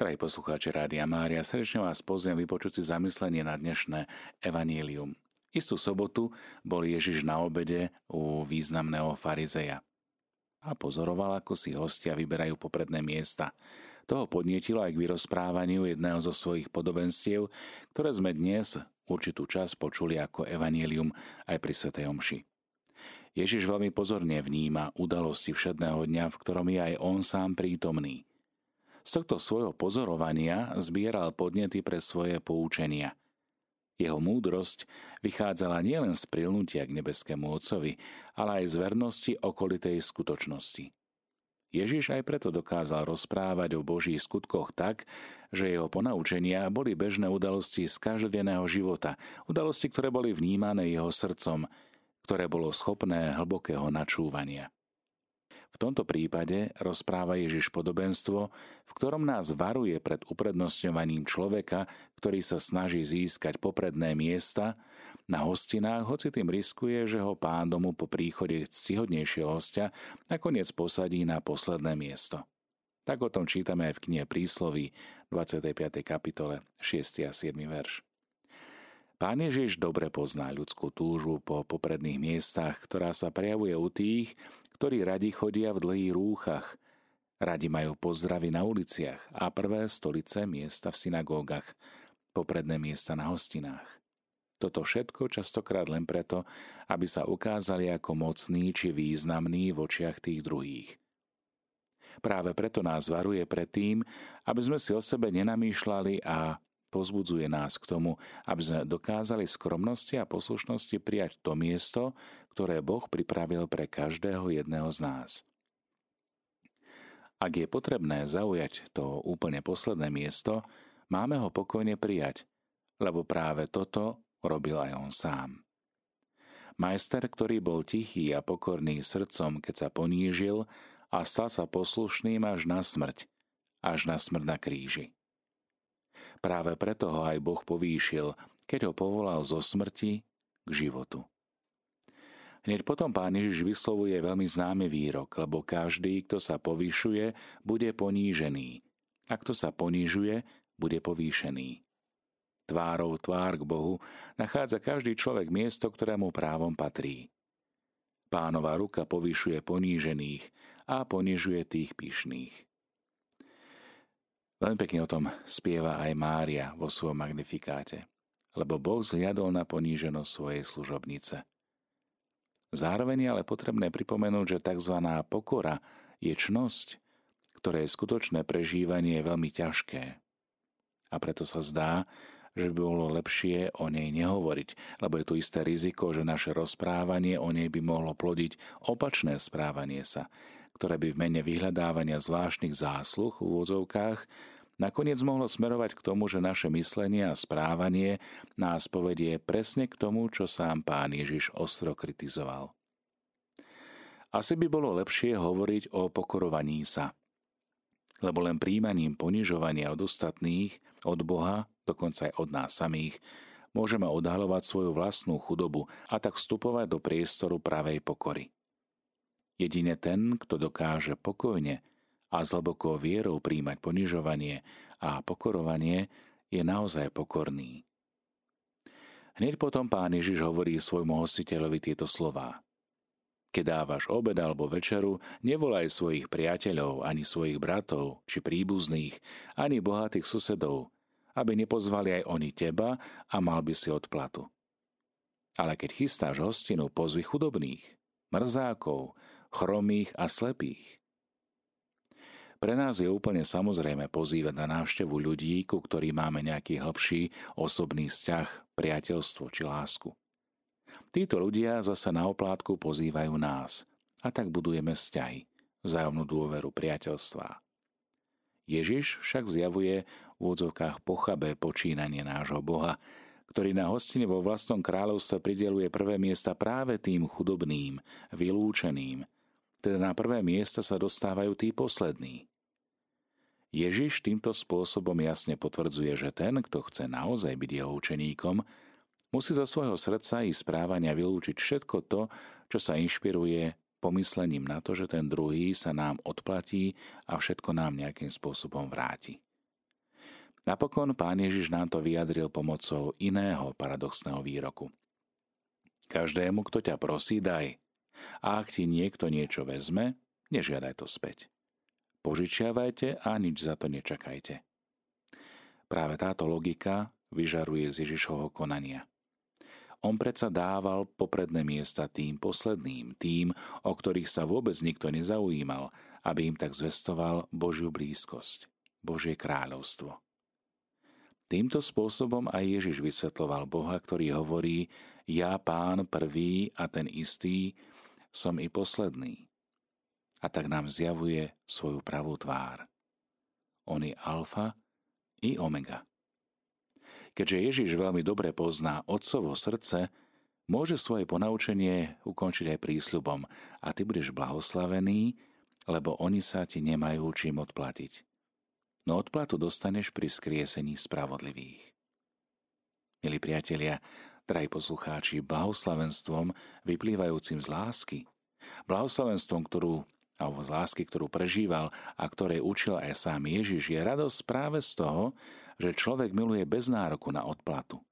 Drahí poslucháči Rádia Mária, srdečne vás pozvem vypočuť si zamyslenie na dnešné evanílium. Istú sobotu bol Ježiš na obede u významného farizeja a pozoroval, ako si hostia vyberajú popredné miesta. Toho podnietilo aj k vyrozprávaniu jedného zo svojich podobenstiev, ktoré sme dnes určitú časť počuli ako evanílium aj pri Svätej omši. Ježiš veľmi pozorne vníma udalosti všedného dňa, v ktorom je aj on sám prítomný. Z tohto svojho pozorovania zbieral podnety pre svoje poučenia. Jeho múdrosť vychádzala nielen z prilnutia k nebeskému Otcovi, ale aj z vernosti okolitej skutočnosti. Ježiš aj preto dokázal rozprávať o Božích skutkoch tak, že jeho ponaučenia boli bežné udalosti z každodenného života, udalosti, ktoré boli vnímané jeho srdcom, ktoré bolo schopné hlbokého načúvania. V tomto prípade rozpráva Ježiš podobenstvo, v ktorom nás varuje pred uprednostňovaním človeka, ktorý sa snaží získať popredné miesta na hostinách, hoci tým riskuje, že ho Pán domu po príchode ctihodnejšieho hostia nakoniec posadí na posledné miesto. Tak o tom čítame aj v knihe Prísloví 25. kapitole 6. a 7. verš. Pán Ježiš dobre pozná ľudskú túžbu po popredných miestach, ktorá sa prejavuje u tých, ktorí radi chodia v dlhých rúchach, radi majú pozdravy na uliciach a prvé stolice miesta v synagógach, popredné miesta na hostinách. Toto všetko častokrát len preto, aby sa ukázali ako mocní či významní v očiach tých druhých. Práve preto nás varuje pred tým, aby sme si o sebe nenamýšľali a pozbudzuje nás k tomu, aby sme dokázali skromnosti a poslušnosti prijať to miesto, ktoré Boh pripravil pre každého jedného z nás. Ak je potrebné zaujať to úplne posledné miesto, máme ho pokojne prijať, lebo práve toto robil aj on sám. Majster, ktorý bol tichý a pokorný srdcom, keď sa ponížil a stal sa poslušným až na smrť na kríži. Práve preto ho aj Boh povýšil, keď ho povolal zo smrti k životu. Hneď potom Pán Ježiš vyslovuje veľmi známy výrok, lebo každý, kto sa povýšuje, bude ponížený. A kto sa ponížuje, bude povýšený. Tvárou tvár k Bohu nachádza každý človek miesto, ktorému právom patrí. Pánova ruka povýšuje ponížených a ponižuje tých pyšných. Veľmi pekne o tom spieva aj Mária vo svojom magnifikáte, lebo Boh zhliadol na poníženosť svojej služobnice. Zároveň je ale potrebné pripomenúť, že tzv. Pokora je čnosť, ktorej skutočné prežívanie je veľmi ťažké. A preto sa zdá, že by bolo lepšie o nej nehovoriť, lebo je tu isté riziko, že naše rozprávanie o nej by mohlo plodiť opačné správanie sa, ktoré by v mene vyhľadávania zvláštnych zásluh v úvodzovkách nakoniec mohlo smerovať k tomu, že naše myslenie a správanie nás povedie presne k tomu, čo sám Pán Ježiš ostro kritizoval. Asi by bolo lepšie hovoriť o pokorovaní sa, lebo len príjmaním ponižovania od ostatných, od Boha, dokonca aj od nás samých, môžeme odhaľovať svoju vlastnú chudobu a tak vstupovať do priestoru pravej pokory. Jedine ten, kto dokáže pokojne a s hlbokou vierou príjmať ponižovanie a pokorovanie, je naozaj pokorný. Hneď potom Pán Ježiš hovorí svojmu hostiteľovi tieto slová. Keď dávaš obed alebo večeru, nevolaj svojich priateľov, ani svojich bratov, či príbuzných, ani bohatých susedov, aby nepozvali aj oni teba a mal by si odplatu. Ale keď chystáš hostinu, pozvi chudobných, mrzákov, chromých a slepých. Pre nás je úplne samozrejme pozývať na návštevu ľudí, ku ktorým máme nejaký hlbší osobný vzťah, priateľstvo či lásku. Títo ľudia zasa na oplátku pozývajú nás a tak budujeme vzťahy, vzájomnú dôveru, priateľstva. Ježiš však zjavuje v odzokách pochabé počínanie nášho Boha, ktorý na hostine vo vlastnom kráľovstve prideľuje prvé miesta práve tým chudobným, vylúčeným. Teda na prvé miesta sa dostávajú tí poslední. Ježiš týmto spôsobom jasne potvrdzuje, že ten, kto chce naozaj byť jeho učeníkom, musí zo svojho srdca i správania vylúčiť všetko to, čo sa inšpiruje pomyslením na to, že ten druhý sa nám odplatí a všetko nám nejakým spôsobom vráti. Napokon Pán Ježiš nám to vyjadril pomocou iného paradoxného výroku. Každému, kto ťa prosí, daj. A ak ti niekto niečo vezme, nežiadaj to späť. Požičiavajte a nič za to nečakajte. Práve táto logika vyžaruje z Ježišovho konania. On predsa dával popredné miesta tým posledným, tým, o ktorých sa vôbec nikto nezaujímal, aby im tak zvestoval Božiu blízkosť, Božie kráľovstvo. Týmto spôsobom aj Ježiš vysvetloval Boha, ktorý hovorí: ja, Pán, prvý a ten istý, som i posledný. A tak nám zjavuje svoju pravú tvár. On je alfa i omega. Keďže Ježiš veľmi dobre pozná Otcovo srdce, môže svoje ponaučenie ukončiť aj prísľubom: a ty budeš blahoslavený, lebo oni sa ti nemajú čím odplatiť. No odplatu dostaneš pri skriesení spravodlivých. Milí priatelia, drahí poslucháči, blahoslavenstvom vyplývajúcim z lásky, blahoslavenstvom, z lásky, ktorú prežíval a ktorej učil aj sám Ježiš, je radosť práve z toho, že človek miluje bez nároku na odplatu,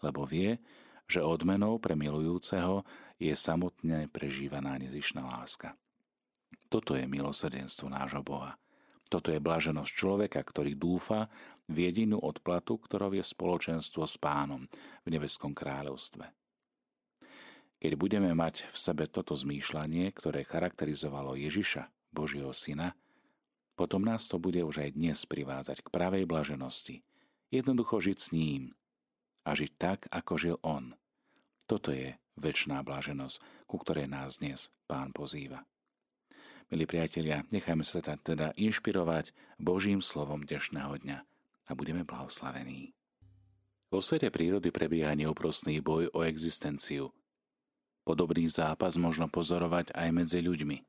lebo vie, že odmenou pre milujúceho je samotne prežívaná nezištná láska. Toto je milosrdenstvo nášho Boha. Toto je blaženosť človeka, ktorý dúfa v jedinú odplatu, ktorou je spoločenstvo s Pánom v nebeskom kráľovstve. Keď budeme mať v sebe toto zmýšľanie, ktoré charakterizovalo Ježiša, Božieho Syna, potom nás to bude už aj dnes privádzať k pravej blaženosti. Jednoducho žiť s ním a žiť tak, ako žil on. Toto je večná blaženosť, ku ktorej nás dnes Pán pozýva. Milí priatelia, nechajme sa teda inšpirovať Božím slovom dnešného dňa a budeme blahoslavení. Vo svete prírody prebieha neúprostný boj o existenciu. Podobný zápas možno pozorovať aj medzi ľuďmi.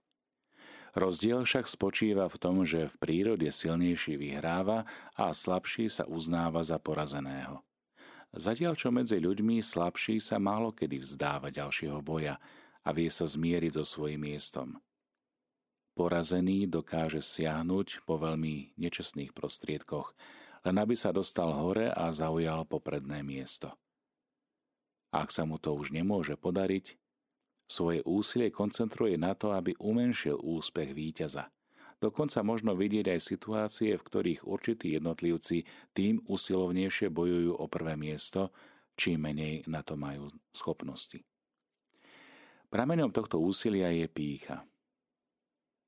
Rozdiel však spočíva v tom, že v prírode silnejší vyhráva a slabší sa uznáva za porazeného. Zatiaľ čo medzi ľuďmi slabší sa málo kedy vzdáva ďalšieho boja a vie sa zmieriť so svojím miestom. Porazený dokáže siahnuť po veľmi nečestných prostriedkoch, len aby sa dostal hore a zaujal popredné miesto. Ak sa mu to už nemôže podariť, svoje úsilie koncentruje na to, aby umenšil úspech víťaza. Dokonca možno vidieť aj situácie, v ktorých určití jednotlivci tým usilovnejšie bojujú o prvé miesto, čím menej na to majú schopnosti. Prameňom tohto úsilia je pýcha,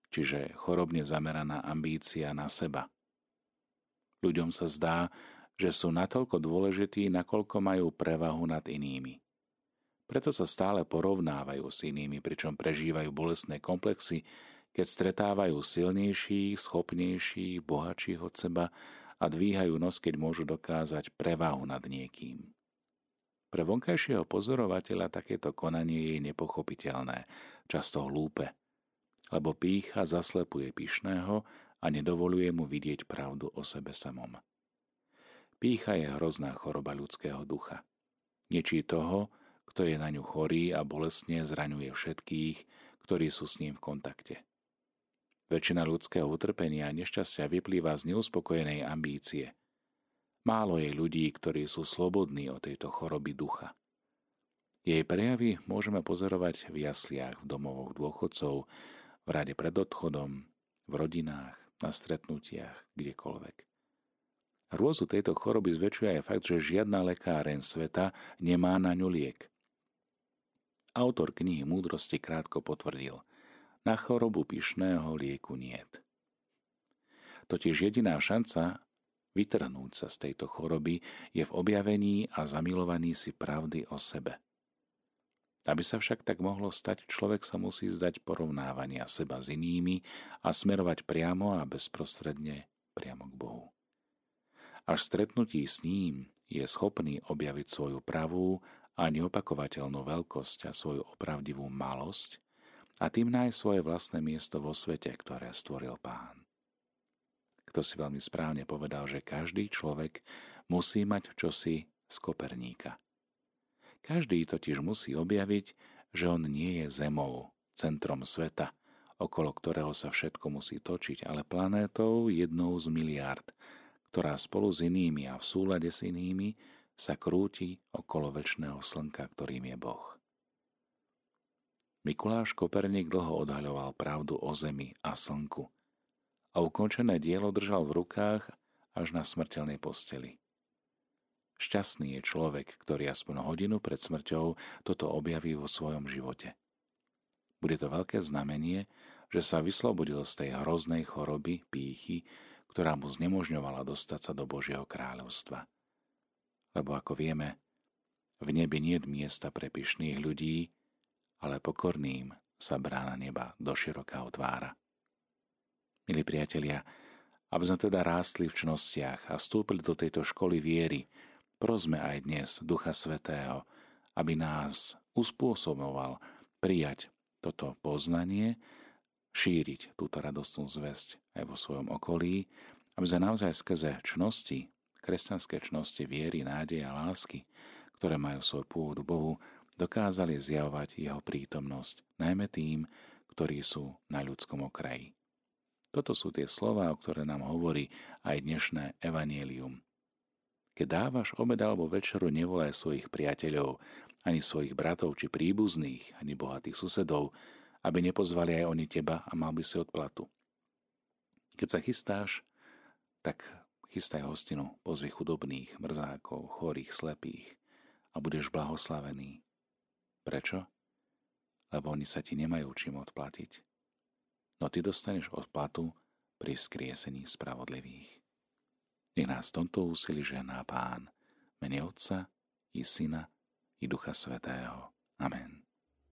čiže chorobne zameraná ambícia na seba. Ľuďom sa zdá, že sú natoľko dôležití, nakoľko majú prevahu nad inými. Preto sa stále porovnávajú s inými, pričom prežívajú bolestné komplexy, keď stretávajú silnejších, schopnejších, bohatších od seba a dvíhajú nos, keď môžu dokázať prevahu nad niekým. Pre vonkajšieho pozorovateľa takéto konanie je nepochopiteľné, často hlúpe, lebo pýcha zaslepuje pyšného a nedovoluje mu vidieť pravdu o sebe samom. Pýcha je hrozná choroba ľudského ducha. Ničí toho, kto je na ňu chorý a bolestne zraňuje všetkých, ktorí sú s ním v kontakte. Väčšina ľudského utrpenia a nešťastia vyplýva z neuspokojenej ambície. Málo je ľudí, ktorí sú slobodní od tejto choroby ducha. Jej prejavy môžeme pozorovať v jasliach, v domovoch dôchodcov, v rade pred odchodom, v rodinách, na stretnutiach, kdekoľvek. Hrôzu tejto choroby zväčšuje aj fakt, že žiadna lekáreň sveta nemá na ňu liek. Autor knihy Múdrosti krátko potvrdil: na chorobu pyšného lieku niet. Totiž jediná šanca vytrhnúť sa z tejto choroby je v objavení a zamilovaní si pravdy o sebe. Aby sa však tak mohlo stať, človek sa musí zdať porovnávania seba s inými a smerovať priamo a bezprostredne priamo k Bohu. Až stretnutí s ním je schopný objaviť svoju pravú a neopakovateľnú veľkosť a svoju opravdivú malosť a tým nájsť svoje vlastné miesto vo svete, ktoré stvoril Pán. Kto si veľmi správne povedal, že každý človek musí mať čosi z Koperníka. Každý totiž musí objaviť, že on nie je zemou, centrom sveta, okolo ktorého sa všetko musí točiť, ale planétou jednou z miliárd, ktorá spolu s inými a v súlade s inými sa krúti okolo večného slnka, ktorým je Boh. Mikuláš Koperník dlho odhaľoval pravdu o zemi a slnku a ukončené dielo držal v rukách až na smrteľnej posteli. Šťastný je človek, ktorý aspoň hodinu pred smrťou toto objaví vo svojom živote. Bude to veľké znamenie, že sa vyslobodil z tej hroznej choroby, pýchy, ktorá mu znemožňovala dostať sa do Božieho kráľovstva. Lebo ako vieme, v nebi nie je miesta pre pyšných ľudí, ale pokorným sa brána neba doširoka otvára. Milí priatelia, aby sme teda rástli v čnostiach a vstúpili do tejto školy viery, prosme aj dnes Ducha Svätého, aby nás uspôsoboval prijať toto poznanie, šíriť túto radostnú zvesť aj vo svojom okolí, aby sme naozaj skrze čnosti, kresťanské čnosti viery, nádeje a lásky, ktoré majú svoj pôvod Bohu, dokázali zjavovať jeho prítomnosť, najmä tým, ktorí sú na ľudskom okraji. Toto sú tie slová, o ktoré nám hovorí aj dnešné evanjelium. Keď dávaš obed alebo večeru, nevolaj svojich priateľov, ani svojich bratov či príbuzných, ani bohatých susedov, aby nepozvali aj oni teba a mal by si odplatu. Keď sa chystáš, tak chystaj hostinu, pozvi chudobných, mrzákov, chorých, slepých a budeš blahoslavený. Prečo? Lebo oni sa ti nemajú čím odplatiť. No ty dostaneš odplatu pri vzkriesení spravodlivých. Nech nás tomto úsilí žehná Pán, v mene Otca i Syna i Ducha Svätého. Amen.